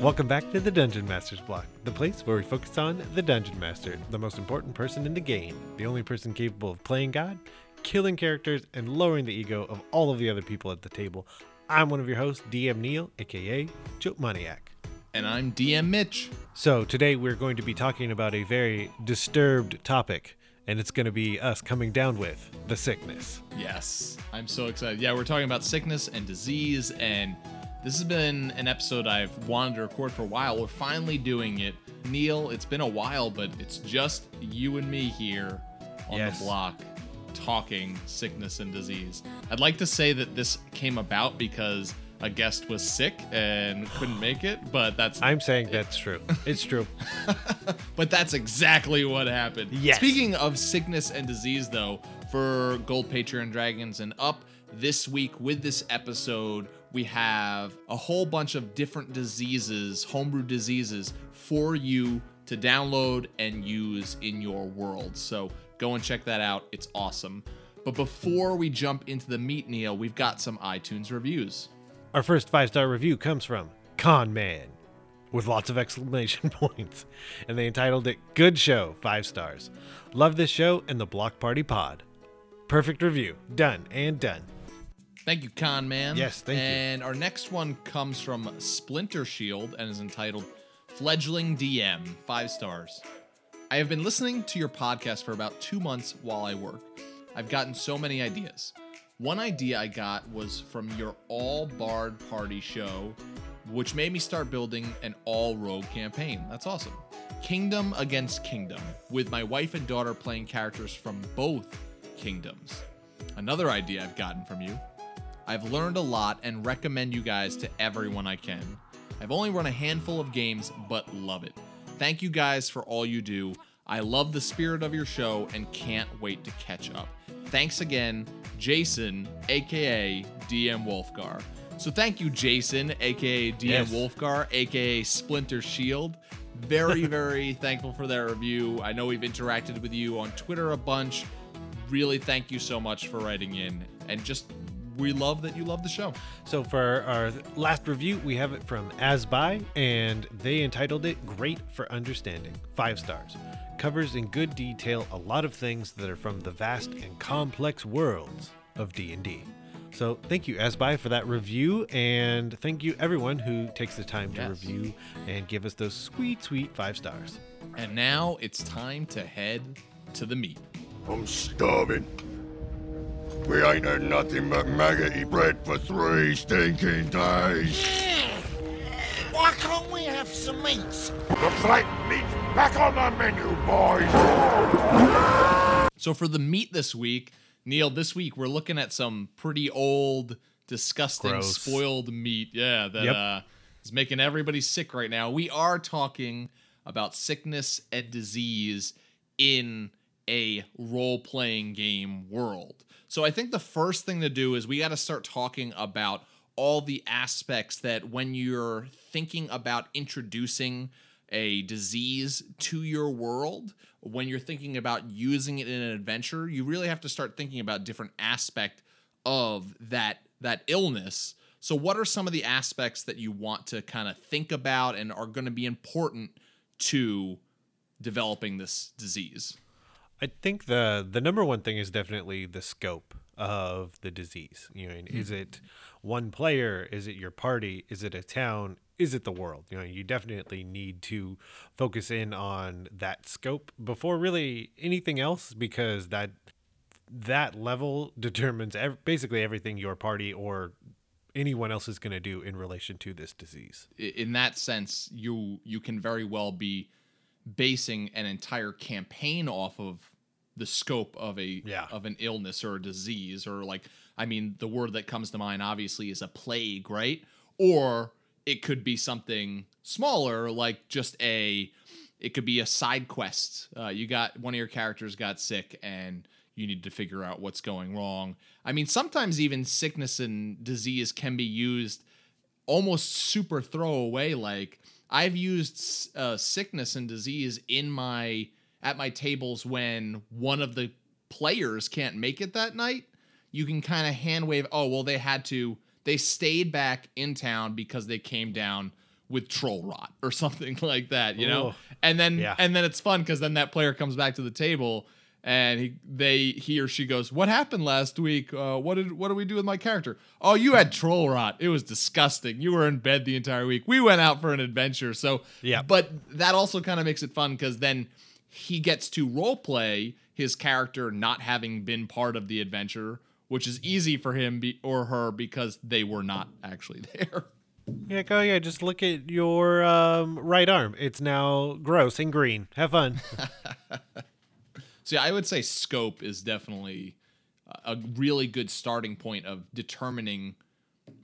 Welcome back to the Dungeon Master's Block, the place where we focus on the Dungeon Master, the most important person in the game, the only person capable of playing God, killing characters, and lowering the ego of all of the other people at the table. I'm one of your hosts, DM Neil, aka Joke Maniac. And I'm DM Mitch. So today we're going to be talking about a very disturbed topic, and it's going to be us coming down with the sickness. Yes, I'm so excited. Yeah, we're talking about sickness and disease, and this has been an episode I've wanted to record for a while. We're finally doing it. Neil, it's been a while, but it's just you and me here on the block talking sickness and disease. I'd like to say that this came about because a guest was sick and couldn't make it, but that's true. It's true. But that's exactly what happened. Yes. Speaking of sickness and disease, though, for Gold Patreon Dragons and Up, this week with this episode, we have a whole bunch of different diseases, homebrew diseases, for you to download and use in your world. So go and check that out. It's awesome. But before we jump into the meat, Neil, we've got some iTunes reviews. Our first 5-star review comes from Con Man, with lots of exclamation points, and they entitled it Good Show, 5 stars. Love this show and the Block Party Pod. Perfect review. Done and done. Thank you, Con Man. Yes, thank you. And our next one comes from Splinter Shield and is entitled Fledgling DM, 5 stars. I have been listening to your podcast for about 2 months while I work. I've gotten so many ideas. One idea I got was from your all bard party show, which made me start building an all rogue campaign. That's awesome. Kingdom against kingdom, with my wife and daughter playing characters from both kingdoms. Another idea I've gotten from you. I've learned a lot and recommend you guys to everyone I can. I've only run a handful of games, but love it. Thank you guys for all you do. I love the spirit of your show and can't wait to catch up. Thanks again, Jason, aka DM Wolfgar. So thank you, Jason, aka DM Wolfgar, aka Splinter Shield. Very, very thankful for that review. I know we've interacted with you on Twitter a bunch. Really, thank you so much for writing in, and just, we love that you love the show. So for our last review, we have it from Asby, and they entitled it Great for Understanding, 5 stars. Covers in good detail a lot of things that are from the vast and complex worlds of D&D. So thank you, Asby, for that review, and thank you everyone who takes the time to review and give us those sweet, sweet 5 stars. And now it's time to head to the meat. I'm starving. We ain't had nothing but maggoty bread for 3 stinking days. Why can't we have some meat? The plate meat's back on the menu, boys! So for the meat this week, Neil, this week we're looking at some pretty old, disgusting, spoiled meat. Yeah, that is making everybody sick right now. We are talking about sickness and disease in a role-playing game world. So I think the first thing to do is we got to start talking about all the aspects that when you're thinking about introducing a disease to your world, when you're thinking about using it in an adventure, you really have to start thinking about different aspects of that illness. So what are some of the aspects that you want to kind of think about and are going to be important to developing this disease? I think the number one thing is definitely the scope of the disease. You know, is it one player? Is it your party? Is it a town? Is it the world? You know, you definitely need to focus in on that scope before really anything else, because that level determines basically everything your party or anyone else is going to do in relation to this disease. In that sense, you can very well be basing an entire campaign off of the scope of an illness or a disease, or the word that comes to mind obviously is a plague, right? Or it could be something smaller, like it could be a side quest. You got one of your characters got sick and you need to figure out what's going wrong. I mean, sometimes even sickness and disease can be used almost super throwaway. Like, I've used sickness and disease at my tables when one of the players can't make it that night. You can kind of hand wave, they stayed back in town because they came down with troll rot or something like that, you know? And then it's fun because then that player comes back to the table and he or she goes, "What happened last week? What did we do with my character? Oh, you had troll rot. It was disgusting. You were in bed the entire week. We went out for an adventure." So yeah, but that also kind of makes it fun because then he gets to role play his character not having been part of the adventure, which is easy for him or her because they were not actually there. Yeah, go. Yeah, just look at your right arm. It's now gross and green. Have fun. So yeah, I would say scope is definitely a really good starting point of determining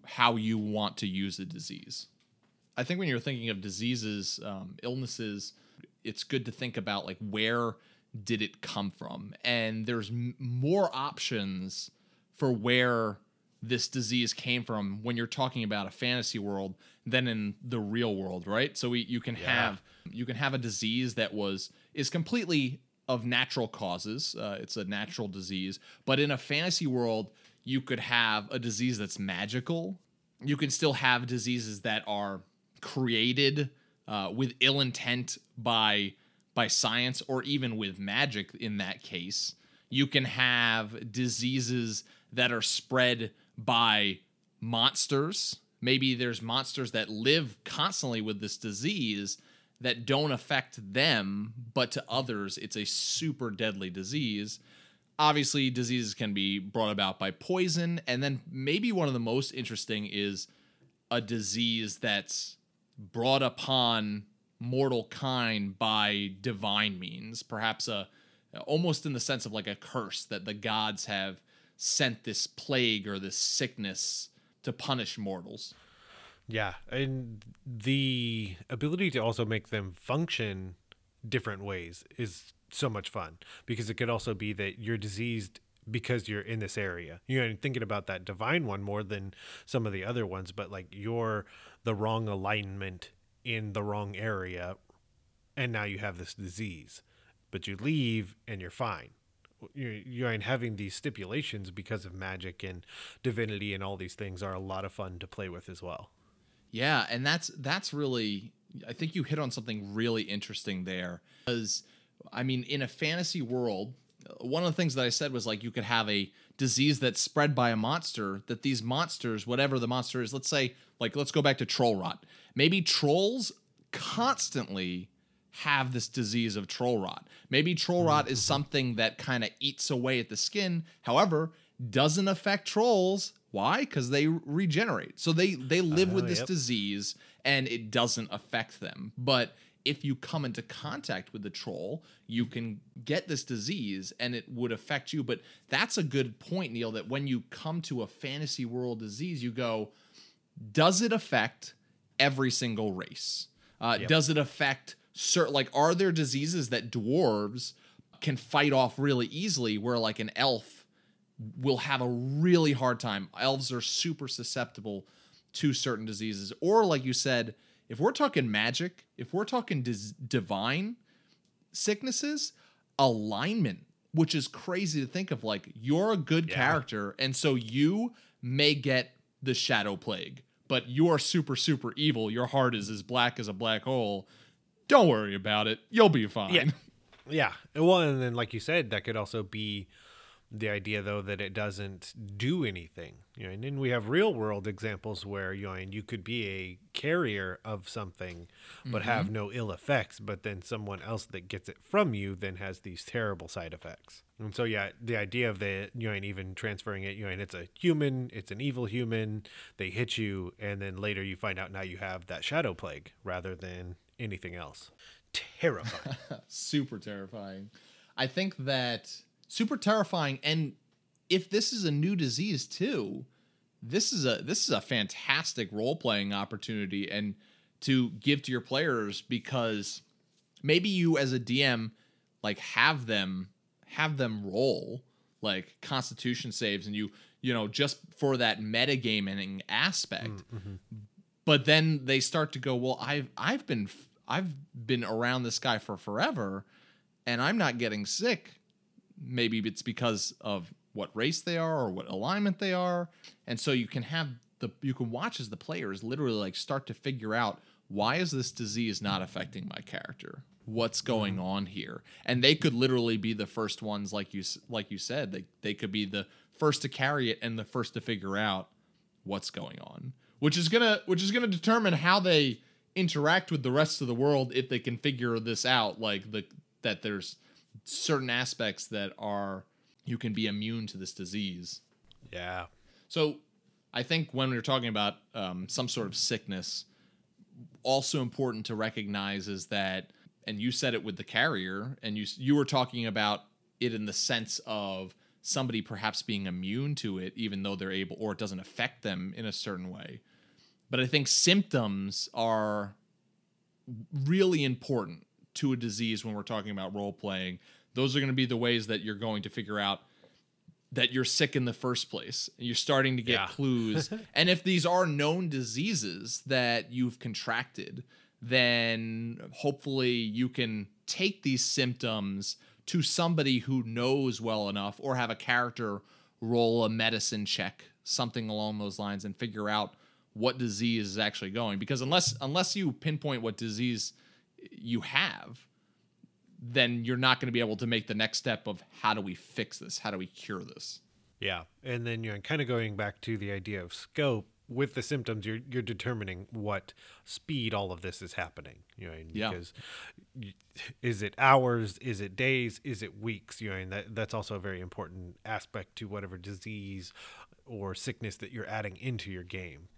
how you want to use a disease. I think when you're thinking of diseases, illnesses, it's good to think about like where did it come from, and there's more options for where this disease came from when you're talking about a fantasy world than in the real world, right? So you can have a disease that is completely of natural causes. It's a natural disease, but in a fantasy world, you could have a disease that's magical. You can still have diseases that are created with ill intent by science or even with magic. In that case, you can have diseases that are spread by monsters. Maybe there's monsters that live constantly with this disease that don't affect them, but to others, it's a super deadly disease. Obviously, diseases can be brought about by poison, and then maybe one of the most interesting is a disease that's brought upon mortal kind by divine means, perhaps almost in the sense of like a curse that the gods have sent this plague or this sickness to punish mortals. Yeah, and the ability to also make them function different ways is so much fun, because it could also be that you're diseased because you're in this area. You know, thinking about that divine one more than some of the other ones, but like you're the wrong alignment in the wrong area, and now you have this disease, but you leave and you're fine. You're having these stipulations because of magic and divinity and all these things are a lot of fun to play with as well. Yeah, and that's really, I think you hit on something really interesting there. Because, I mean, in a fantasy world, one of the things that I said was like you could have a disease that's spread by a monster, that these monsters, whatever the monster is, let's say, like, let's go back to troll rot. Maybe trolls constantly have this disease of troll rot. Maybe troll rot is something that kind of eats away at the skin, however, doesn't affect trolls. Why? Because they regenerate. So they live with this disease and it doesn't affect them. But if you come into contact with the troll, you can get this disease and it would affect you. But that's a good point, Neil, that when you come to a fantasy world disease, you go, does it affect every single race? Does it affect certain, like, are there diseases that dwarves can fight off really easily where like an elf will have a really hard time? Elves are super susceptible to certain diseases. Or like you said, if we're talking magic, if we're talking divine sicknesses, alignment, which is crazy to think of, like you're a good character, and so you may get the shadow plague, but you're super, super evil. Your heart is as black as a black hole. Don't worry about it. You'll be fine. Yeah. Well, and then like you said, that could also be the idea, though, that it doesn't do anything. You know, and then we have real world examples where, you know, and you could be a carrier of something but have no ill effects. But then someone else that gets it from you then has these terrible side effects. And so, yeah, the idea of the, you know, and even transferring it, you know, and it's a human, it's an evil human. They hit you, and then later you find out now you have that shadow plague rather than anything else. Terrifying. Super terrifying. I think that super terrifying. And if this is a new disease too, this is a fantastic role-playing opportunity and to give to your players, because maybe you as a DM, like have them roll like constitution saves, and you know, just for that metagaming aspect. But then they start to go, well, I've been around this guy for forever and I'm not getting sick. Maybe it's because of what race they are or what alignment they are. And so you can watch as the players literally like start to figure out why is this disease not affecting my character? What's going on here? And they could literally be the first ones, like you said, they could be the first to carry it and the first to figure out what's going on, which is gonna determine how they interact with the rest of the world if they can figure this out. Like that there's certain aspects that are you can be immune to this disease. Yeah. So I think when we're talking about some sort of sickness, also important to recognize is that, and you said it with the carrier, and you were talking about it in the sense of somebody perhaps being immune to it, even though they're able, or it doesn't affect them in a certain way. But I think symptoms are really important to a disease when we're talking about role-playing. Those are going to be the ways that you're going to figure out that you're sick in the first place. You're starting to get clues. And if these are known diseases that you've contracted, then hopefully you can take these symptoms to somebody who knows well enough, or have a character roll a medicine check, something along those lines, and figure out what disease is actually going. Because unless you pinpoint what disease you have, then you're not going to be able to make the next step of how do we fix this? How do we cure this? Yeah. And then you're kind of going back to the idea of scope. With the symptoms, you're determining what speed all of this is happening. You know, because is it hours? Is it days? Is it weeks? You know, and that's also a very important aspect to whatever disease or sickness that you're adding into your game.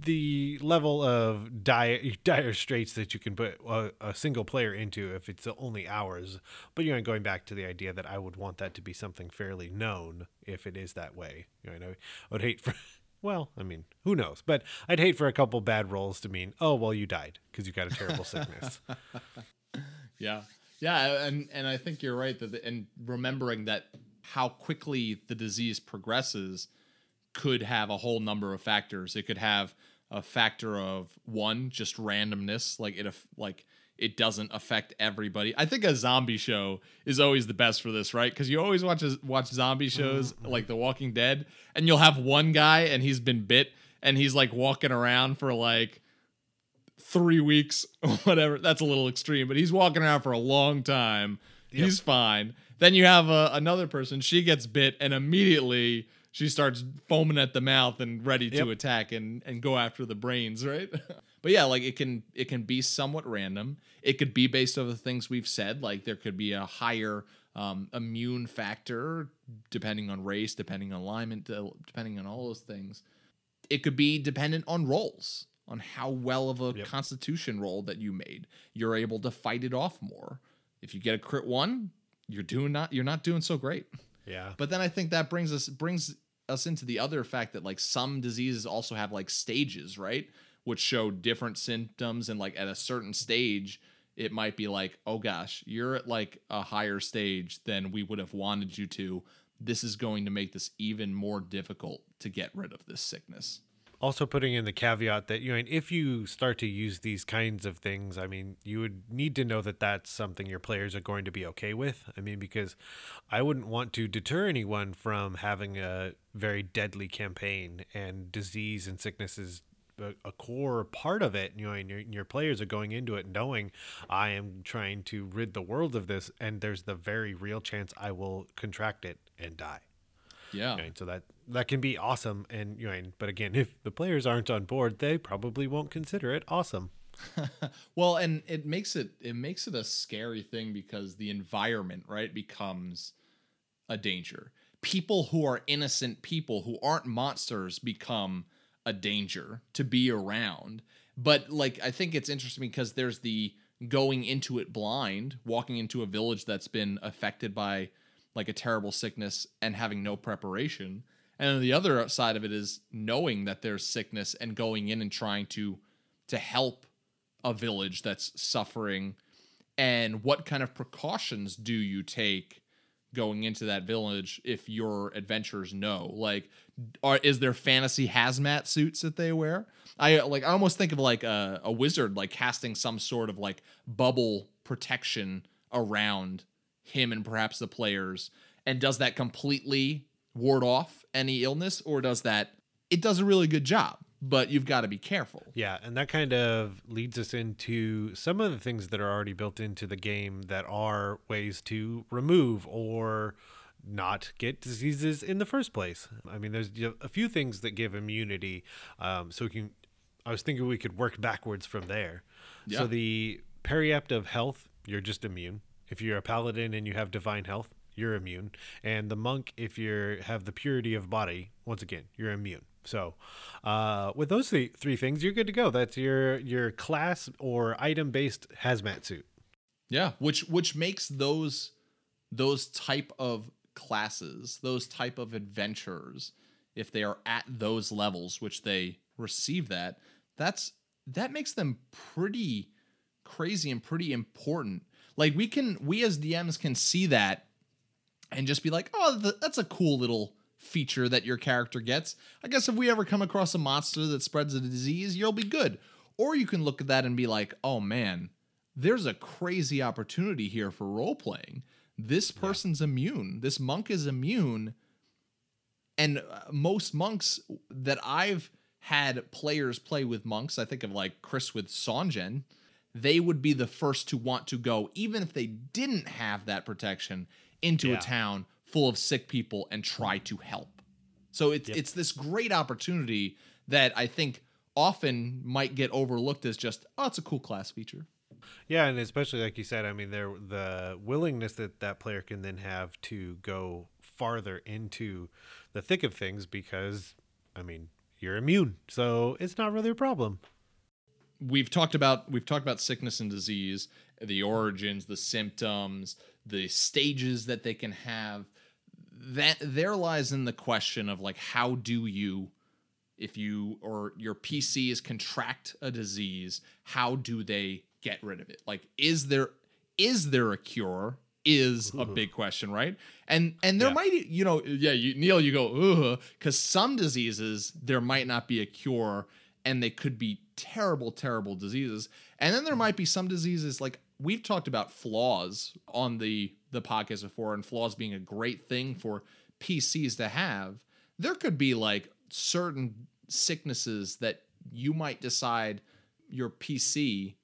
The level of dire straits that you can put a single player into if it's only hours. But, you know, going back to the idea that I would want that to be something fairly known if it is that way. You know, I would hate for... Well, I mean, who knows? But I'd hate for a couple bad rolls to mean, oh, well, you died because you got a terrible sickness. Yeah. Yeah. And I think you're right. And remembering that how quickly the disease progresses could have a whole number of factors. It could have a factor of one, just randomness. It doesn't affect everybody. I think a zombie show is always the best for this, right? Because you always watch zombie shows like The Walking Dead, and you'll have one guy and he's been bit and he's like walking around for like 3 weeks or whatever. That's a little extreme, but he's walking around for a long time. Yep. He's fine. Then you have another person. She gets bit and immediately she starts foaming at the mouth and ready to attack and go after the brains, right? But yeah, like it can be somewhat random. It could be based on the things we've said. Like there could be a higher immune factor depending on race, depending on alignment, depending on all those things. It could be dependent on rolls, on how well of a constitution roll that you made. You're able to fight it off more. If you get a crit one, you're not doing so great. Yeah. But then I think that brings us into the other fact that like some diseases also have like stages, right? Which show different symptoms, and like at a certain stage, it might be like, oh gosh, you're at like a higher stage than we would have wanted you to. This is going to make this even more difficult to get rid of this sickness. Also putting in the caveat that, you know, if you start to use these kinds of things, I mean, you would need to know that that's something your players are going to be okay with. I mean, because I wouldn't want to deter anyone from having a very deadly campaign, and disease and sickness is a core part of it. You know, and your players are going into it knowing I am trying to rid the world of this, and there's the very real chance I will contract it and die. Yeah. You know, so that can be awesome. And, you know, but again, if the players aren't on board, they probably won't consider it awesome. Well, and it makes it a scary thing because the environment, right, becomes a danger. People who are innocent people who aren't monsters become a danger to be around. But like, I think it's interesting because there's the going into it blind, walking into a village that's been affected by like a terrible sickness and having no preparation. And then the other side of it is knowing that there's sickness and going in and trying to help a village that's suffering. And what kind of precautions do you take going into that village if your adventurers know? Like, is there fantasy hazmat suits that they wear? I almost think of like a wizard like casting some sort of like bubble protection around him and perhaps the players, and does that completely ward off any illness, or does that it does a really good job but you've got to be careful. Yeah, and that kind of leads us into some of the things that are already built into the game that are ways to remove or not get diseases in the first place. I mean, there's a few things that give immunity. So we can, I was thinking we could work backwards from there. Yeah. So the periapt of health, you're just immune. If you're a paladin and you have divine health, you're immune. And the monk, if you have the purity of body, once again, you're immune. So with those three things, you're good to go. That's your class or item-based hazmat suit. Yeah, which makes those type of classes, those type of adventurers, if they are at those levels, which they receive that makes them pretty crazy and pretty important. Like we as DMs can see that and just be like, oh, that's a cool little feature that your character gets. I guess if we ever come across a monster that spreads a disease, you'll be good. Or you can look at that and be like, oh man, there's a crazy opportunity here for role playing. This person's immune. This monk is immune. And most monks that I've had players play with monks, I think of like Chris with Sonjen, they would be the first to want to go, even if they didn't have that protection, into a town full of sick people and try to help. So it's this great opportunity that I think often might get overlooked as just, oh, it's a cool class feature. Yeah, and especially like you said, I mean, the willingness that player can then have to go farther into the thick of things because, I mean, you're immune, so it's not really a problem. We've talked about sickness and disease, the origins, the symptoms, the stages that they can have. That there lies in the question of like, how do you, if you or your PCs contract a disease, how do they get rid of it? Like, is there a cure is a big question, right? And there might, you know, Neil, you go, because some diseases, there might not be a cure and they could be terrible, terrible diseases. And then there might be some diseases, like we've talked about flaws on the podcast before, and flaws being a great thing for PCs to have. There could be like certain sicknesses that you might decide your PC,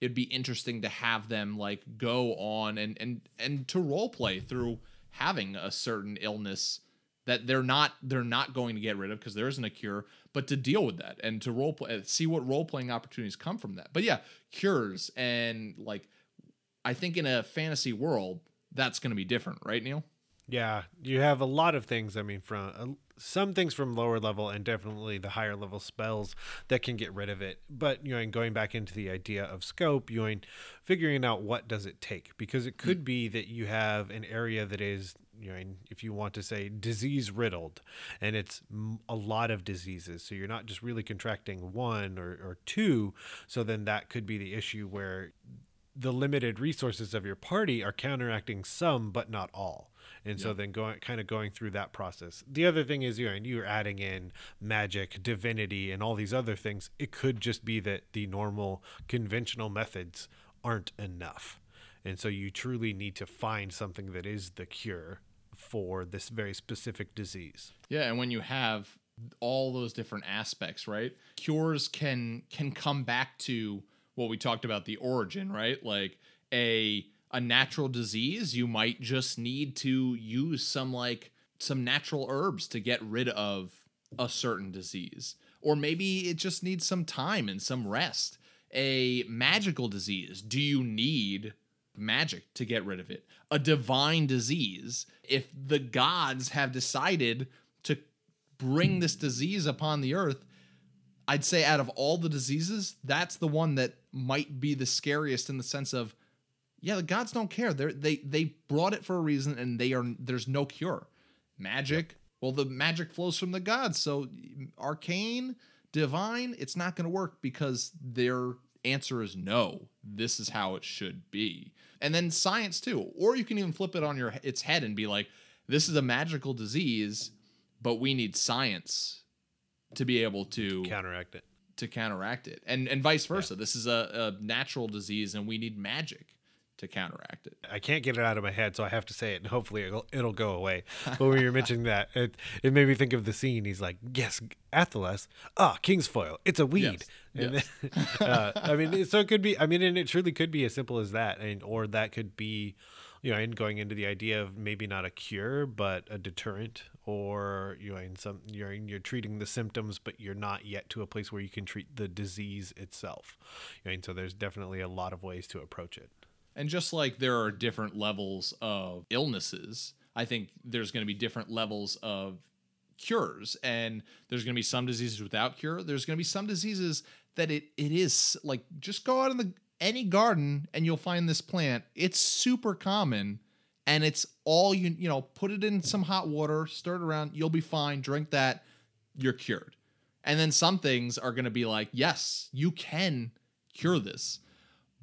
it'd be interesting to have them like go on and to role play through having a certain illness that they're not going to get rid of because there isn't a cure, but to deal with that and to role play, see what role playing opportunities come from that. But yeah, cures and like, I think in a fantasy world, that's going to be different, right, Neil? Yeah, you have a lot of things. I mean, from some things from lower level and definitely the higher level spells that can get rid of it. But, you know, and going back into the idea of scope, you know, figuring out what does it take, because it could be that you have an area that is, you know, if you want to say disease riddled, and it's a lot of diseases. So you're not just really contracting one or two. So then that could be the issue where the limited resources of your party are counteracting some, but not all. And so then going through that process. The other thing is, you know, and you're adding in magic, divinity, and all these other things. It could just be that the normal conventional methods aren't enough. And so you truly need to find something that is the cure for this very specific disease. Yeah. And when you have all those different aspects, right? Cures can come back to what we talked about, the origin, right? Like a natural disease, you might just need to use some natural herbs to get rid of a certain disease. Or maybe it just needs some time and some rest. A magical disease, do you need magic to get rid of it? A divine disease, if the gods have decided to bring this disease upon the earth, I'd say out of all the diseases, that's the one that might be the scariest in the sense of, yeah, the gods don't care. They brought it for a reason, and there's no cure. Magic, well, the magic flows from the gods, so arcane, divine, it's not going to work because their answer is no. This is how it should be. And then science too, or you can even flip it on its head and be like, this is a magical disease, but we need science to be able to counteract it, and vice versa. Yeah. This is a natural disease, and we need magic to counteract it. I can't get it out of my head, so I have to say it, and hopefully it'll go away. But when you were mentioning that, it made me think of the scene. He's like, yes, Athelas, Kingsfoil, it's a weed. Yes. And yes. Then, I mean, so it could be, I mean, and it truly could be as simple as that, or that could be, you know, and going into the idea of maybe not a cure, but a deterrent, or you know, you're treating the symptoms, but you're not yet to a place where you can treat the disease itself. You know, and so there's definitely a lot of ways to approach it. And just like there are different levels of illnesses, I think there's going to be different levels of cures, and there's going to be some diseases without cure. There's going to be some diseases that it is like, just go out in any garden and you'll find this plant. It's super common, and it's all you know, put it in some hot water, stir it around, you'll be fine. Drink that, you're cured. And then some things are going to be like, yes, you can cure this,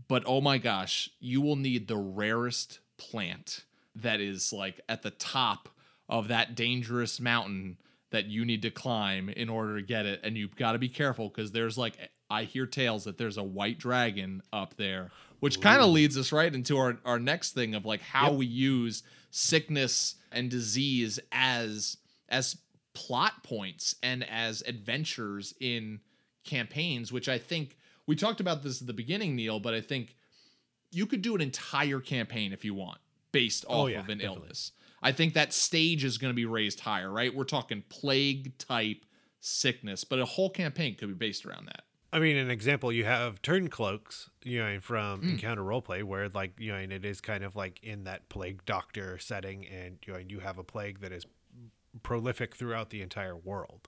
but oh my gosh, you will need the rarest plant that is like at the top of that dangerous mountain that you need to climb in order to get it. And you've got to be careful, because there's like, I hear tales that there's a white dragon up there, which kind of leads us right into our next thing of like how we use sickness and disease as plot points and as adventures in campaigns, which I think we talked about this at the beginning, Neil, but I think you could do an entire campaign if you want based off of an illness. I think that stage is going to be raised higher, right? We're talking plague type sickness, but a whole campaign could be based around that. I mean, an example, you have Turncloaks, you know, from Encounter Roleplay, where like, you know, and it is kind of like in that plague doctor setting, and you know, and you have a plague that is prolific throughout the entire world.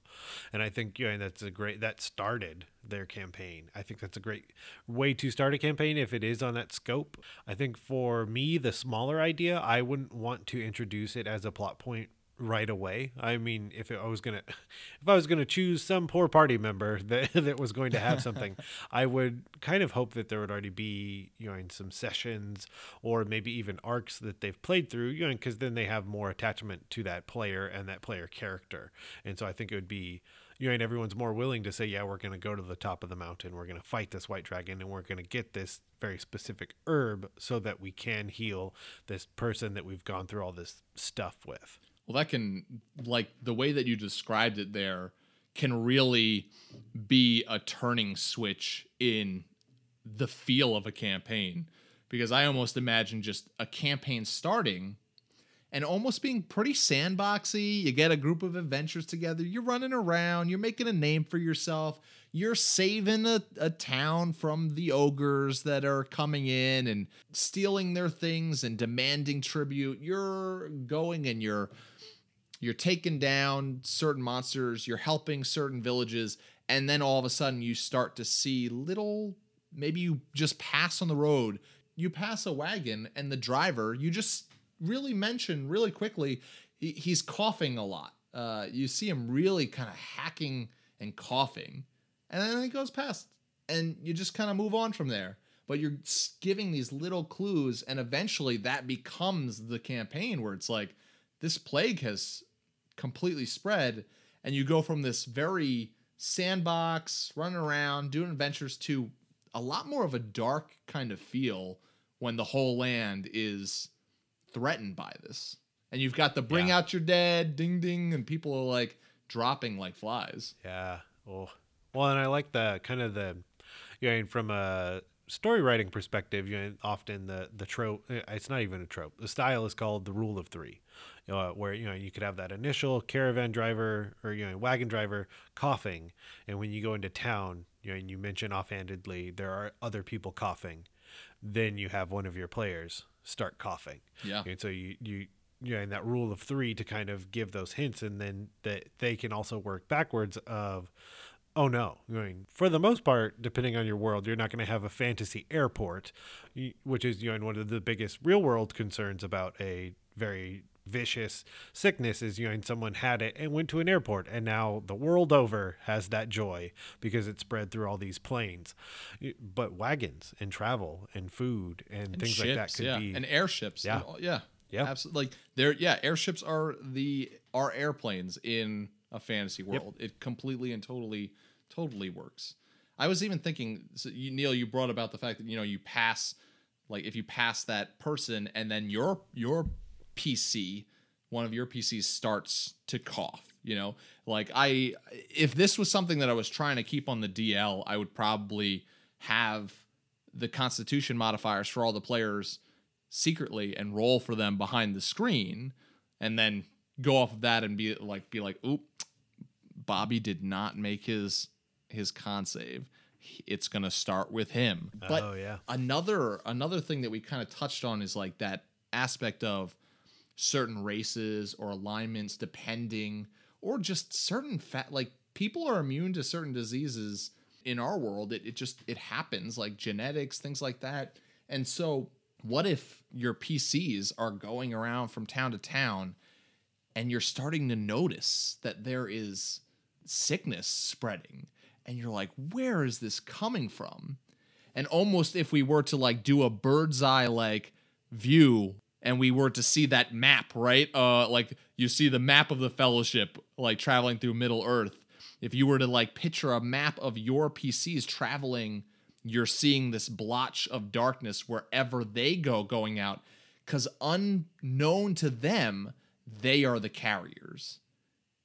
And I think, you know, that started their campaign. I think that's a great way to start a campaign if it is on that scope. I think for me, the smaller idea, I wouldn't want to introduce it as a plot point right away. I mean, if I was gonna choose some poor party member that was going to have something, I would kind of hope that there would already be, you know, in some sessions or maybe even arcs that they've played through, you know, because then they have more attachment to that player and that player character. And so I think it would be, you know, and everyone's more willing to say, yeah, we're going to go to the top of the mountain, we're going to fight this white dragon, and we're going to get this very specific herb so that we can heal this person that we've gone through all this stuff with. Well, that can, like, the way that you described it there can really be a turning switch in the feel of a campaign, because I almost imagine just a campaign starting and almost being pretty sandboxy. You get a group of adventurers together, you're running around, you're making a name for yourself, you're saving a town from the ogres that are coming in and stealing their things and demanding tribute. You're going and you're taking down certain monsters, you're helping certain villages, and then all of a sudden you start to see little, maybe you just pass on the road, you pass a wagon, and the driver, you just really mention really quickly, he's coughing a lot. You see him really kind of hacking and coughing, and then he goes past, and you just kind of move on from there. But you're giving these little clues, and eventually that becomes the campaign where it's like, this plague has completely spread, and you go from this very sandbox, running around, doing adventures, to a lot more of a dark kind of feel when the whole land is threatened by this. And you've got the bring out your dead, ding ding, and people are like dropping like flies. Yeah. Oh. Well, and I like the kind of the, you know, from a story writing perspective, you know, often the trope, it's not even a trope, the style is called the rule of three, where, you know, you could have that initial caravan driver or, you know, wagon driver coughing, and when you go into town, you know, and you mention offhandedly there are other people coughing, then you have one of your players start coughing. Yeah. And so you know, and that rule of three to kind of give those hints, and then that they can also work backwards of, oh no, I mean, for the most part, depending on your world, you're not going to have a fantasy airport, which is, you know, and one of the biggest real world concerns about a very vicious sickness is, you know, and someone had it and went to an airport, and now the world over has that joy because it spread through all these planes. But wagons and travel and food and things ships, like that could be, and airships. Yeah. And, yeah. Absolutely. Like airships are are airplanes in a fantasy world. Yep. It completely and totally works. I was even thinking, so Neil, you brought about the fact that, you know, you pass Like if you pass that person and then your PC, one of your PCs starts to cough, you know, like if this was something that I was trying to keep on the DL, I would probably have the constitution modifiers for all the players secretly and roll for them behind the screen and then go off of that and be like, oop, Bobby did not make his con save. It's going to start with him. But another thing that we kind of touched on is like that aspect of certain races or alignments depending, or just certain like people are immune to certain diseases in our world. It just happens, like genetics, things like that. And so what if your PCs are going around from town to town and you're starting to notice that there is sickness spreading? And you're like, where is this coming from? And almost if we were to like do a bird's eye like view and we were to see that map, right? Like you see the map of the Fellowship like traveling through Middle-earth. If you were to like picture a map of your PCs traveling, you're seeing this blotch of darkness wherever they go going out. Because unknown to them, they are the carriers.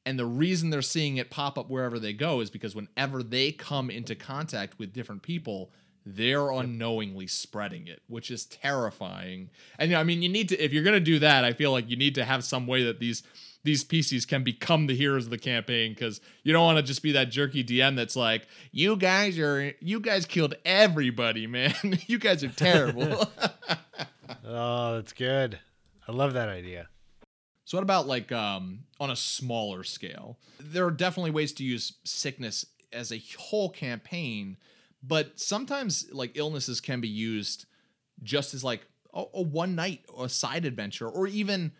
And the reason they're seeing it pop up wherever they go is because whenever they come into contact with different people, they're unknowingly spreading it, which is terrifying. And I mean, you need to, if you're going to do that, I feel like you need to have some way that these PCs can become the heroes of the campaign, because you don't want to just be that jerky DM that's like, you guys killed everybody, man. You guys are terrible. Oh, that's good. I love that idea. So what about like on a smaller scale? There are definitely ways to use sickness as a whole campaign, but sometimes like illnesses can be used just as like a one night or a side adventure, or even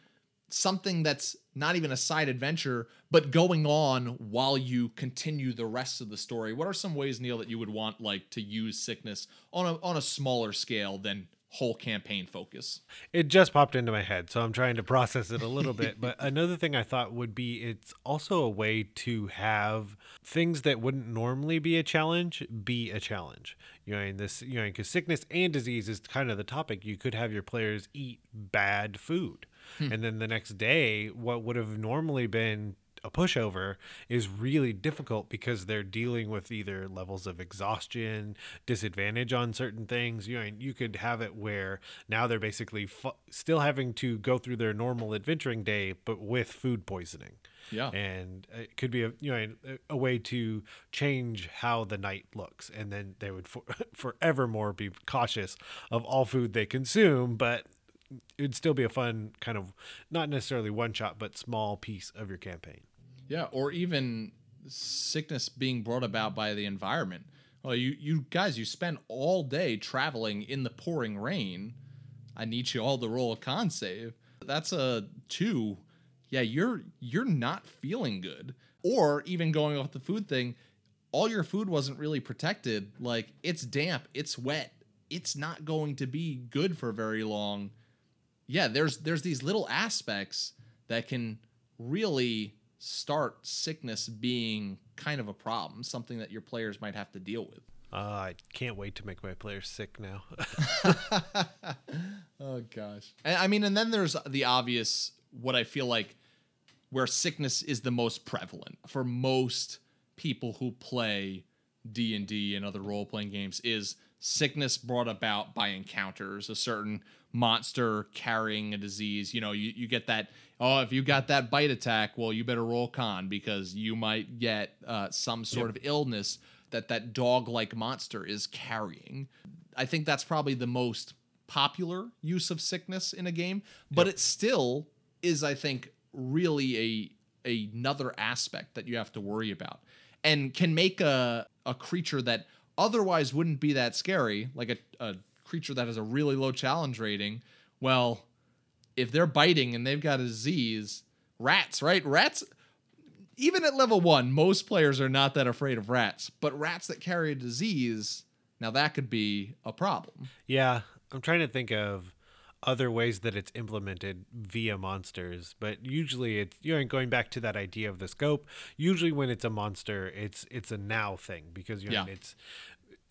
something that's not even a side adventure, but going on while you continue the rest of the story. What are some ways, Neil, that you would want like to use sickness on a smaller scale than whole campaign focus? It just popped into my head, so I'm trying to process it a little bit. But another thing I thought would be, it's also a way to have things that wouldn't normally be a challenge be a challenge. You know, in this, you know, because sickness and disease is kind of the topic. You could have your players eat bad food, and then the next day, what would have normally been a pushover is really difficult because they're dealing with either levels of exhaustion, disadvantage on certain things. You know, and you could have it where now they're basically still having to go through their normal adventuring day, but with food poisoning. Yeah. And it could be a way to change how the night looks. And then they would forevermore be cautious of all food they consume, but it'd still be a fun kind of, not necessarily one shot, but small piece of your campaign. Yeah. Or even sickness being brought about by the environment. Well, you guys spend all day traveling in the pouring rain. I need you all to roll a con save. That's a 2. Yeah. You're not feeling good. Or even going off the food thing, all your food wasn't really protected. Like it's damp, it's wet. It's not going to be good for very long. Yeah, there's these little aspects that can really start sickness being kind of a problem, something that your players might have to deal with. I can't wait to make my players sick now. Oh, gosh. And then there's the obvious, what I feel like, where sickness is the most prevalent for most people who play D&D and other role-playing games, is sickness brought about by encounters, a certain monster carrying a disease. You know, you get that, oh, if you got that bite attack, well, you better roll con because you might get some sort of illness that dog-like monster is carrying. I think that's probably the most popular use of sickness in a game, but it still is, I think, really another aspect that you have to worry about and can make a creature that otherwise wouldn't be that scary, like a creature that has a really low challenge rating. Well, if they're biting and they've got a disease, rats, right? Rats, even at level 1, most players are not that afraid of rats, but rats that carry a disease, now that could be a problem. Yeah, I'm trying to think of other ways that it's implemented via monsters, but usually it's, you know, going back to that idea of the scope, usually when it's a monster, it's a now thing because, you know, it's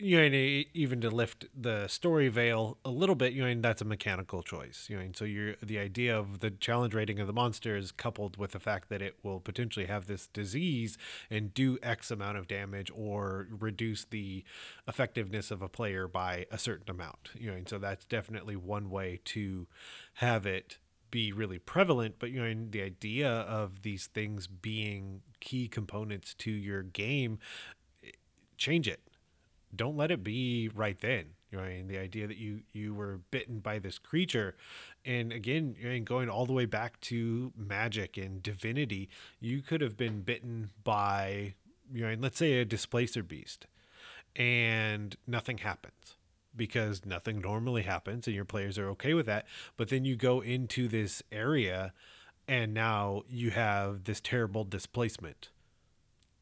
you know, even to lift the story veil a little bit, you know, that's a mechanical choice. You know, and so the idea of the challenge rating of the monster is coupled with the fact that it will potentially have this disease and do X amount of damage or reduce the effectiveness of a player by a certain amount. You know, and so that's definitely one way to have it be really prevalent, but you know, and the idea of these things being key components to your game, change it. Don't let it be right then. You know, and the idea that you were bitten by this creature, and again, and going all the way back to magic and divinity, you could have been bitten by, you know, and let's say a displacer beast, and nothing happens because nothing normally happens, and your players are okay with that. But then you go into this area, and now you have this terrible displacement.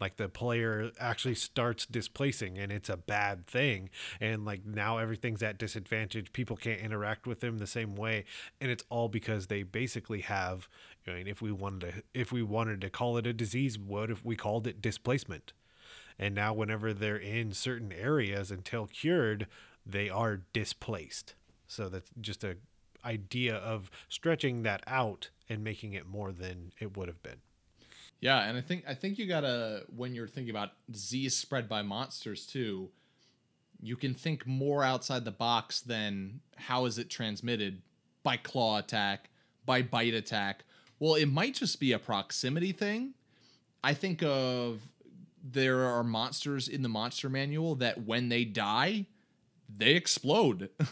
Like the player actually starts displacing, and it's a bad thing. And like now everything's at disadvantage. People can't interact with them the same way. And it's all because they basically have, I mean, if we wanted to call it a disease, what if we called it displacement? And now whenever they're in certain areas until cured, they are displaced. So that's just an idea of stretching that out and making it more than it would have been. Yeah, and I think you gotta, when you're thinking about disease spread by monsters too, you can think more outside the box than how is it transmitted by claw attack, by bite attack. Well, it might just be a proximity thing. I think of there are monsters in the Monster Manual that when they die, they explode. I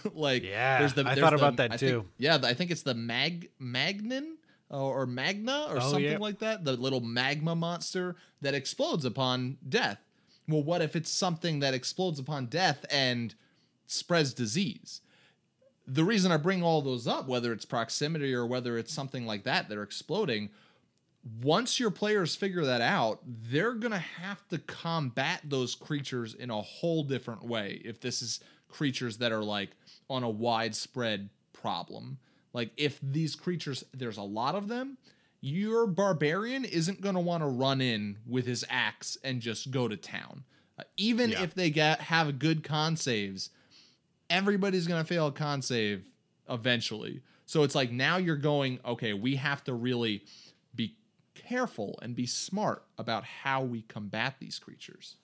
thought about that too. I think it's the Magnin. Or Magna or something like that. The little magma monster that explodes upon death. Well, what if it's something that explodes upon death and spreads disease? The reason I bring all those up, whether it's proximity or whether it's something like that, they're exploding. Once your players figure that out, they're going to have to combat those creatures in a whole different way. If this is creatures that are like on a widespread problem. Like, if these creatures, there's a lot of them, your barbarian isn't going to want to run in with his axe and just go to town. If they have good con saves, everybody's going to fail a con save eventually. So it's like now you're going, okay, we have to really be careful and be smart about how we combat these creatures.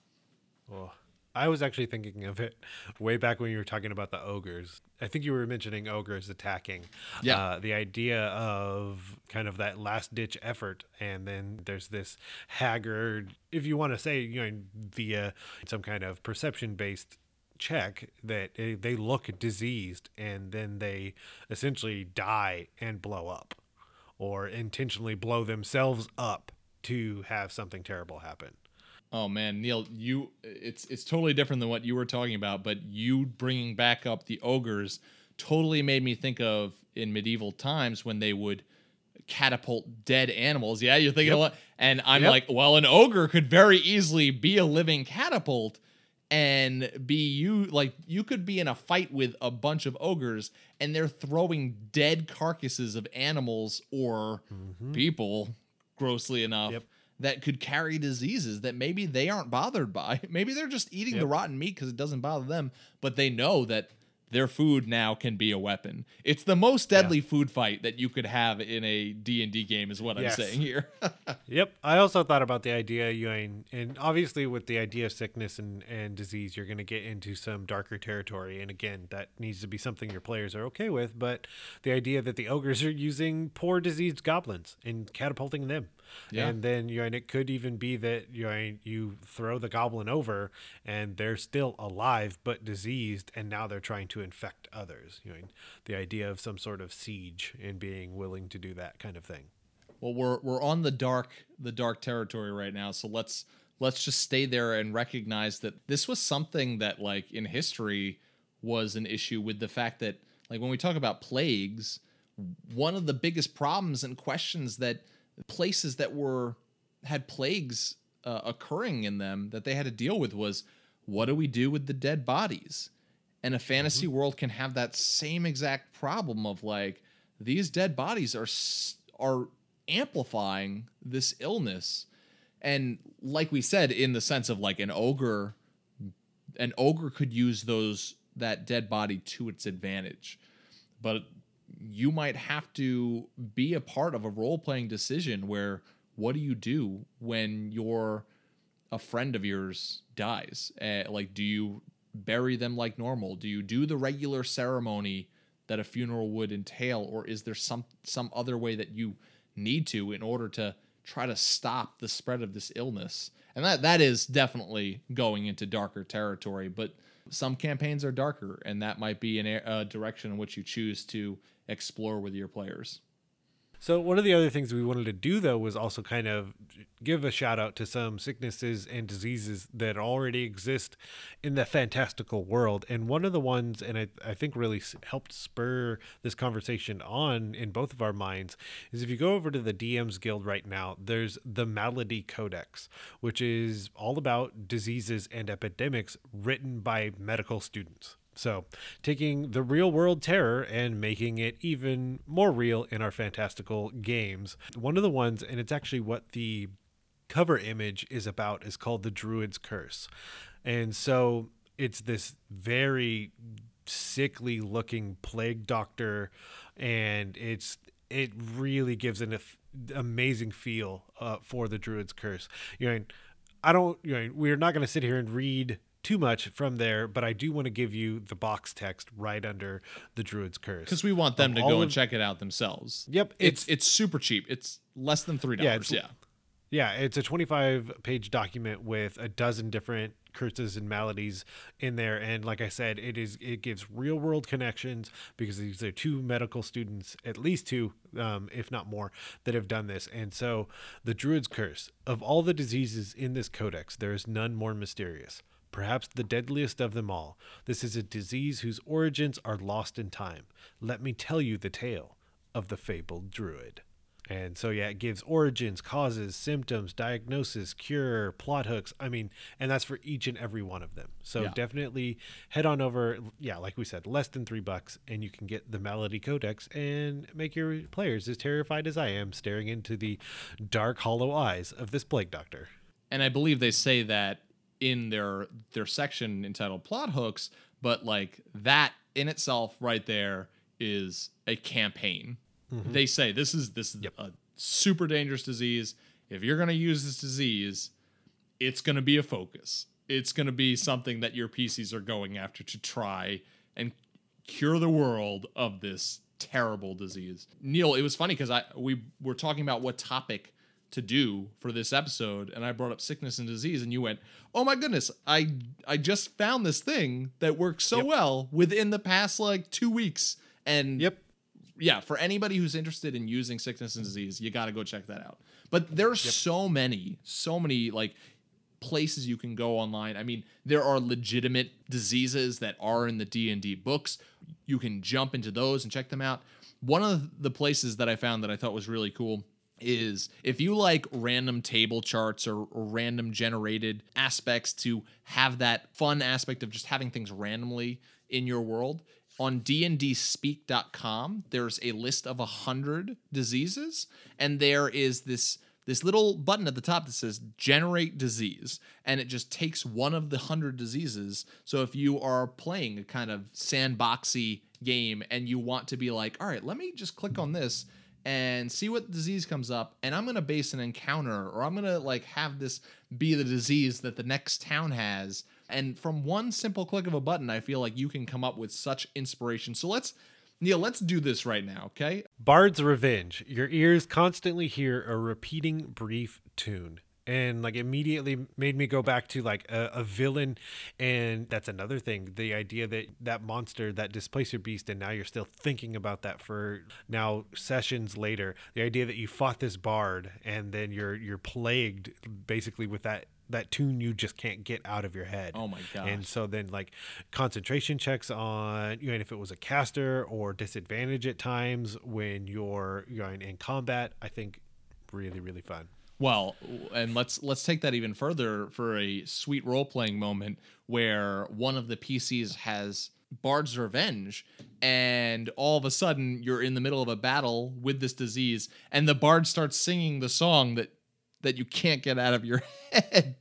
Oh. I was actually thinking of it way back when you were talking about the ogres. I think you were mentioning ogres attacking. Yeah. The idea of kind of that last-ditch effort, and then there's this haggard, if you want to say, you know, via some kind of perception-based check, that they look diseased, and then they essentially die and blow up, or intentionally blow themselves up to have something terrible happen. Oh man, Neil, it's totally different than what you were talking about, but you bringing back up the ogres totally made me think of in medieval times when they would catapult dead animals. Yeah, you're thinking a lot. And I'm like, well, an ogre could very easily be a living catapult and be you could be in a fight with a bunch of ogres and they're throwing dead carcasses of animals or people, grossly enough. Yep. That could carry diseases that maybe they aren't bothered by. Maybe they're just eating the rotten meat because it doesn't bother them, but they know that their food now can be a weapon. It's the most deadly food fight that you could have in a D&D game is what I'm saying here. I also thought about the idea, and obviously with the idea of sickness and disease, you're going to get into some darker territory. And again, that needs to be something your players are okay with. But the idea that the ogres are using poor diseased goblins and catapulting them. Yeah. And then and it could even be that you throw the goblin over and they're still alive but diseased, and now they're trying to infect others. The idea of some sort of siege and being willing to do that kind of thing. Well, we're on the dark territory right now, so let's just stay there and recognize that this was something that, like, in history was an issue with the fact that, like, when we talk about plagues, one of the biggest problems and questions that places that had plagues occurring in them that they had to deal with was, what do we do with the dead bodies? And a fantasy world can have that same exact problem of, like, these dead bodies are amplifying this illness. And like we said, in the sense of, like, an ogre an ogre could use that dead body to its advantage, but you might have to be a part of a role-playing decision where what do you do when a friend of yours dies? Do you bury them like normal? Do you do the regular ceremony that a funeral would entail, or is there some other way that you need to in order to try to stop the spread of this illness? And that is definitely going into darker territory, but some campaigns are darker, and that might be a direction in which you choose to explore with your players. So one of the other things we wanted to do, though, was also kind of give a shout out to some sicknesses and diseases that already exist in the fantastical world. And one of the ones, and I think really helped spur this conversation on in both of our minds, is if you go over to the DMs Guild right now, there's the Malady Codex, which is all about diseases and epidemics written by medical students. So taking the real world terror and making it even more real in our fantastical games. One of the ones, and it's actually what the cover image is about, is called the Druid's Curse. And so it's this very sickly looking plague doctor, and it really gives an amazing feel for the Druid's Curse. We're not going to sit here and read too much from there, but I do want to give you the box text right under the Druid's Curse, because we want them to go and check it out themselves. Yep. It's super cheap. It's less than $3. Yeah, it's a 25-page document with a dozen different curses and maladies in there, and like I said, it gives real world connections, because these are two medical students, at least two, if not more, that have done this. And so the Druid's Curse: of all the diseases in this codex, there is none more mysterious, perhaps the deadliest of them all. This is a disease whose origins are lost in time. Let me tell you the tale of the fabled druid. And so, yeah, it gives origins, causes, symptoms, diagnosis, cure, plot hooks. And that's for each and every one of them. So Definitely head on over. Yeah, like we said, less than $3, and you can get the Malady Codex and make your players as terrified as I am staring into the dark, hollow eyes of this plague doctor. And I believe they say that in their section entitled plot hooks, but like that in itself right there is a campaign. Mm-hmm. They say this is a super dangerous disease. If you're going to use this disease, it's going to be a focus. It's going to be something that your PCs are going after to try and cure the world of this terrible disease. Neil, it was funny because we were talking about what topic to do for this episode, and I brought up sickness and disease, and you went, oh my goodness, I just found this thing that works so well within the past like 2 weeks. And for anybody who's interested in using sickness and disease, you got to go check that out. But there are so many like places you can go online. There are legitimate diseases that are in the D&D books. You can jump into those and check them out. One of the places that I found that I thought was really cool is if you like random table charts or random generated aspects to have that fun aspect of just having things randomly in your world, on dndspeak.com, there's a list of 100 diseases, and there is this little button at the top that says generate disease, and it just takes one of the 100 diseases. So if you are playing a kind of sandboxy game and you want to be like, all right, let me just click on this and see what disease comes up, and I'm going to base an encounter, or I'm going to like have this be the disease that the next town has. And from one simple click of a button, I feel like you can come up with such inspiration. So let's do this right now, okay? Bard's Revenge. Your ears constantly hear a repeating brief tune. And like immediately made me go back to like a villain. And that's another thing, the idea that monster, that displacer beast, and now you're still thinking about that for now sessions later. The idea that you fought this bard and then you're plagued basically with that tune you just can't get out of your head. Oh my gosh. And so then like concentration checks on, and if it was a caster, or disadvantage at times when you're in combat, I think really, really fun. Well, and let's take that even further for a sweet role-playing moment where one of the PCs has Bard's Revenge, and all of a sudden you're in the middle of a battle with this disease, and the bard starts singing the song that you can't get out of your head.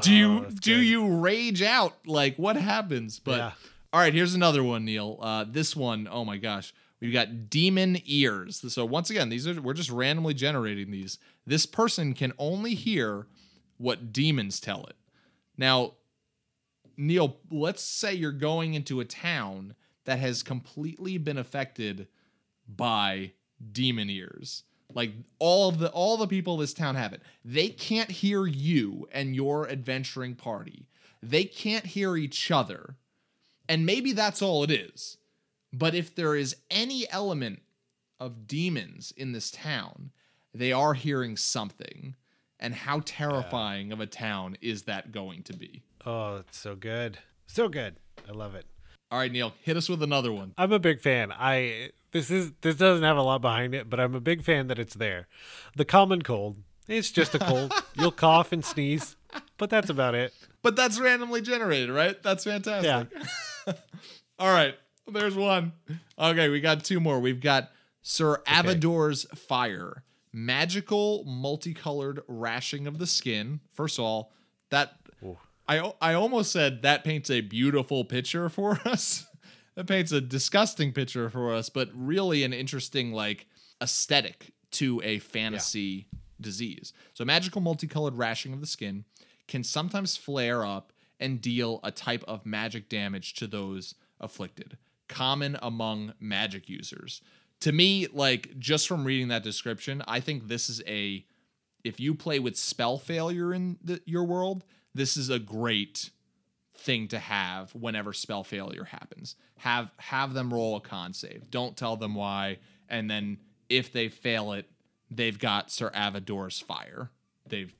Do you rage out? Like, what happens? But yeah. All right, here's another one, Neil. This one, oh my gosh. We've got demon ears. So once again, we're just randomly generating these. This person can only hear what demons tell it. Now, Neil, let's say you're going into a town that has completely been affected by demon ears. Like all the people in this town have it. They can't hear you and your adventuring party. They can't hear each other. And maybe that's all it is. But if there is any element of demons in this town, they are hearing something. And how terrifying of a town is that going to be? Oh, it's so good. So good. I love it. All right, Neil, hit us with another one. I'm a big fan. This doesn't have a lot behind it, but I'm a big fan that it's there. The common cold. It's just a cold. You'll cough and sneeze, but that's about it. But that's randomly generated, right? That's fantastic. Yeah. All right. There's one. Okay, we got two more. We've got Sir Avador's Fire. Magical, multicolored rashing of the skin. First of all, I almost said that paints a beautiful picture for us. That paints a disgusting picture for us, but really an interesting aesthetic to a fantasy disease. So magical, multicolored rashing of the skin can sometimes flare up and deal a type of magic damage to those afflicted. Common among magic users. To me, just from reading that description, I think this is if you play with spell failure in your world, this is a great thing to have whenever spell failure happens. Have them roll a con save. Don't tell them why. And then if they fail it, they've got Sir Avador's Fire. They've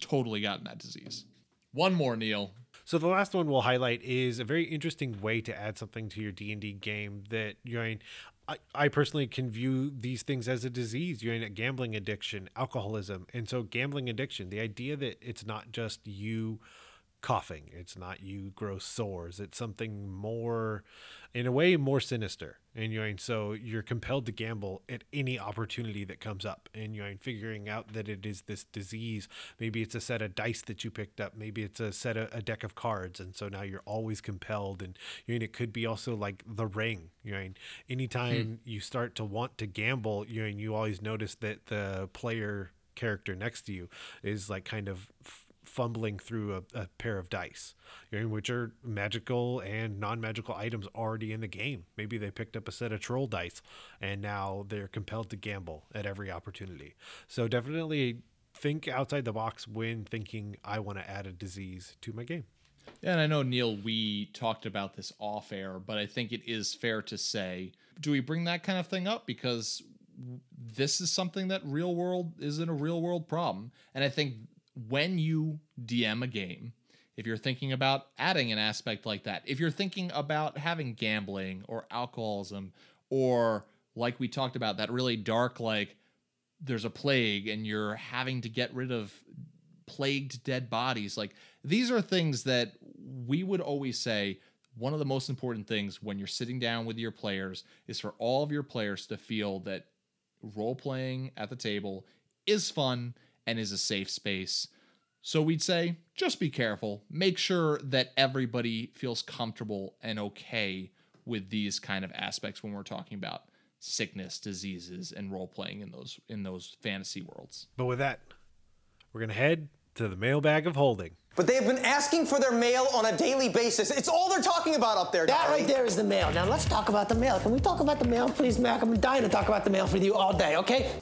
totally gotten that disease. One more, Neil. So the last one we'll highlight is a very interesting way to add something to your D&D game that I personally can view these things as a disease. You're in a gambling addiction, alcoholism. And so gambling addiction, the idea that it's not just you coughing, it's not you grow sores, it's something more, in a way, more sinister. And so you're compelled to gamble at any opportunity that comes up. And you're figuring out that it is this disease. Maybe it's a set of dice that you picked up. Maybe it's a deck of cards. And so now you're always compelled. And it could be also like the ring. Anytime you start to want to gamble, you always notice that the player character next to you is kind of fumbling through a pair of dice, which are magical and non-magical items already in the game. Maybe they picked up a set of troll dice and now they're compelled to gamble at every opportunity. So definitely think outside the box when thinking, I want to add a disease to my game. Yeah, and I know, Neil, we talked about this off air, but I think it is fair to say, do we bring that kind of thing up? Because this is something that isn't a real world problem. And I think when you DM a game, if you're thinking about adding an aspect like that, if you're thinking about having gambling or alcoholism, or like we talked about, that really dark, there's a plague and you're having to get rid of plagued dead bodies. These are things that we would always say, one of the most important things when you're sitting down with your players is for all of your players to feel that role-playing at the table is fun and is a safe space. So we'd say, just be careful. Make sure that everybody feels comfortable and okay with these kind of aspects when we're talking about sickness, diseases, and role-playing in those fantasy worlds. But with that, we're going to head to the mailbag of holding. But they have been asking for their mail on a daily basis. It's all they're talking about up there. That right there is the mail. Now let's talk about the mail. Can we talk about the mail, please, Mac? I'm dying to talk about the mail for you all day, okay?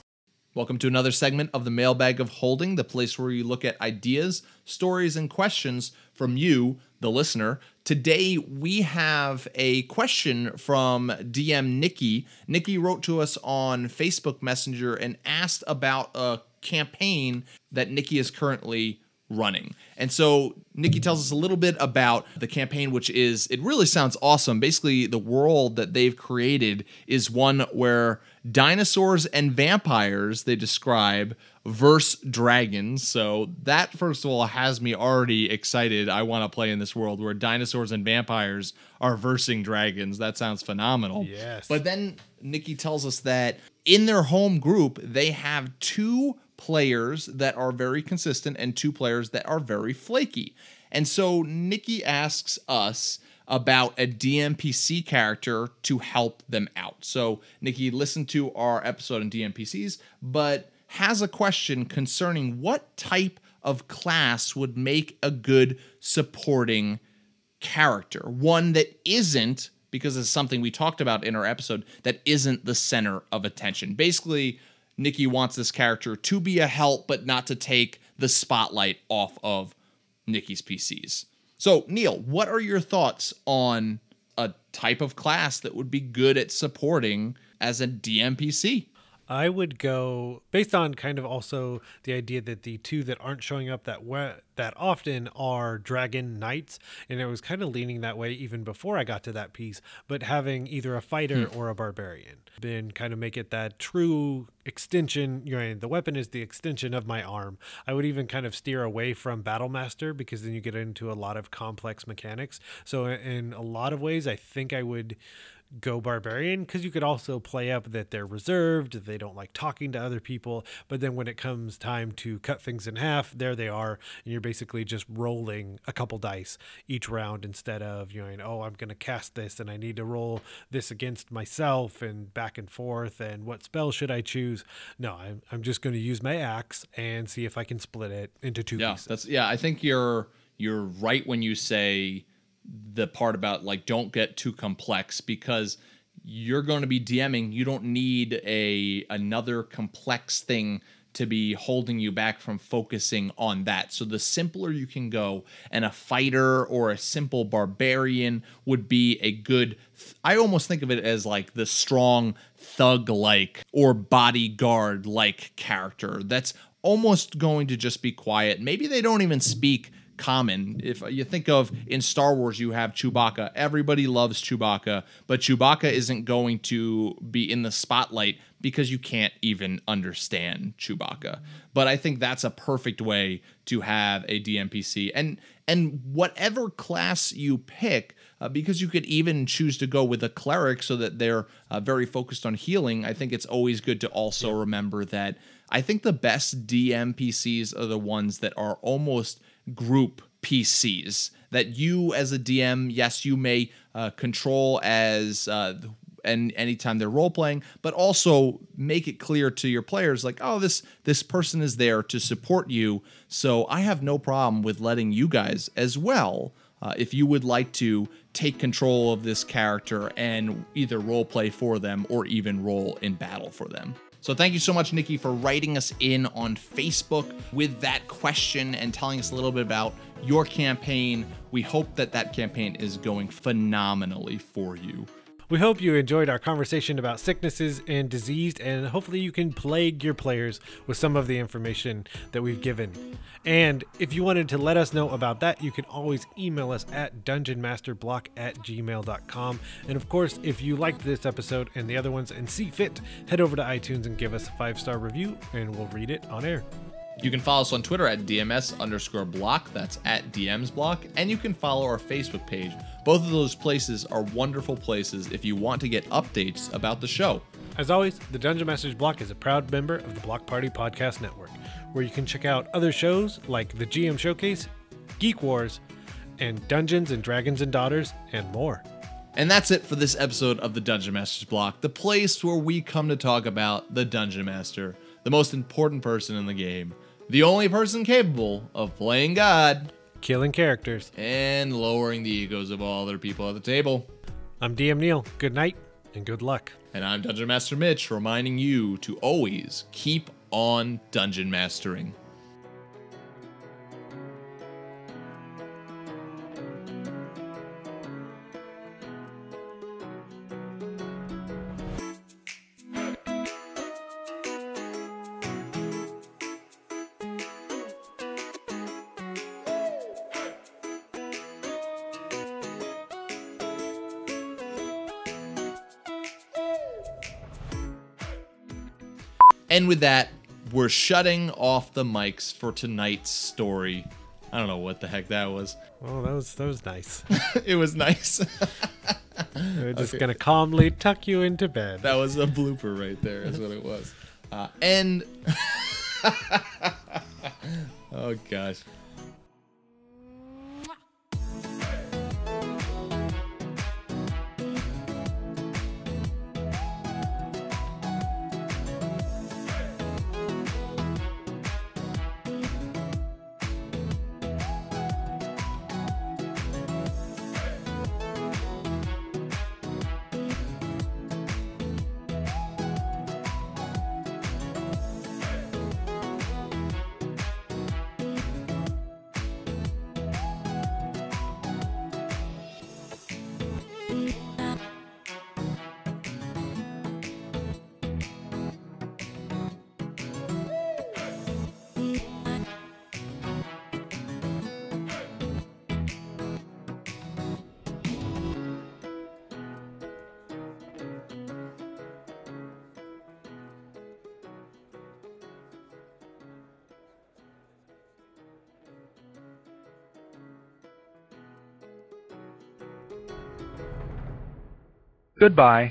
Welcome to another segment of the Mailbag of Holding, the place where you look at ideas, stories, and questions from you, the listener. Today, we have a question from DM Nikki. Nikki wrote to us on Facebook Messenger and asked about a campaign that Nikki is currently running. And so Nikki tells us a little bit about the campaign, which is, it really sounds awesome. Basically, the world that they've created is one where dinosaurs and vampires, they describe, verse dragons. So that, first of all, has me already excited. I want to play in this world where dinosaurs and vampires are versing dragons. That sounds phenomenal. Yes. But then Nikki tells us that in their home group, they have two players that are very consistent and two players that are very flaky. And so Nikki asks us about a DMPC character to help them out. So Nikki listened to our episode on DMPCs, but has a question concerning what type of class would make a good supporting character. One that isn't, because it's something we talked about in our episode, that isn't the center of attention. Basically, Nikki wants this character to be a help, but not to take the spotlight off of Nikki's PCs. So, Neil, what are your thoughts on a type of class that would be good at supporting as a DMPC? I would go based on kind of also the idea that the two that aren't showing up that often are dragon knights, and I was kind of leaning that way even before I got to that piece, but having either a fighter or a barbarian, then kind of make it that true extension. You know, the weapon is the extension of my arm. I would even kind of steer away from Battle Master, because then you get into a lot of complex mechanics. So in a lot of ways, I think I would go barbarian, because you could also play up that they're reserved, they don't like talking to other people, but then when it comes time to cut things in half, there they are, and you're basically just rolling a couple dice each round instead of, you know, oh, I'm going to cast this and I need to roll this against myself and back and forth and what spell should I choose. No, I'm just going to use my axe and see if I can split it into two pieces. I think you're right when you say the part about, like, don't get too complex, because you're going to be DMing. You don't need another complex thing to be holding you back from focusing on that. So the simpler you can go, and a fighter or a simple barbarian would be a good, I almost think of it as like the strong thug-like or bodyguard-like character that's almost going to just be quiet. Maybe they don't even speak common. If you think of in Star Wars, you have Chewbacca. Everybody loves Chewbacca, but Chewbacca isn't going to be in the spotlight because you can't even understand Chewbacca. But I think that's a perfect way to have a DMPC, and whatever class you pick, because you could even choose to go with a cleric so that they're very focused on healing. I think it's always good to also remember that I think the best DMPCs are the ones that are almost group PCs that you as a DM, yes, you may control as and anytime they're role playing, but also make it clear to your players like, oh, this person is there to support you. So I have no problem with letting you guys as well, if you would like to take control of this character and either role play for them or even roll in battle for them. So thank you so much, Nikki, for writing us in on Facebook with that question and telling us a little bit about your campaign. We hope that campaign is going phenomenally for you. We hope you enjoyed our conversation about sicknesses and disease, and hopefully you can plague your players with some of the information that we've given. And if you wanted to let us know about that, you can always email us at dungeonmasterblock@gmail.com. And of course, if you liked this episode and the other ones and see fit, head over to iTunes and give us a 5-star review, and we'll read it on air. You can follow us on Twitter at DMS_block. That's at DMs block. And you can follow our Facebook page. Both of those places are wonderful places if you want to get updates about the show. As always, the Dungeon Master's Block is a proud member of the Block Party Podcast Network, where you can check out other shows like the GM Showcase, Geek Wars, and Dungeons and Dragons and Daughters, and more. And that's it for this episode of the Dungeon Master's Block, the place where we come to talk about the Dungeon Master, the most important person in the game, the only person capable of playing God, killing characters, and lowering the egos of all other people at the table. I'm DM Neil. Good night and good luck. And I'm Dungeon Master Mitch, reminding you to always keep on dungeon mastering. And with that, we're shutting off the mics for tonight's story. I don't know what the heck that was. Oh, that was nice. It was nice. We're just going to calmly tuck you into bed. That was a blooper right there is what it was. And... Oh, gosh. Goodbye.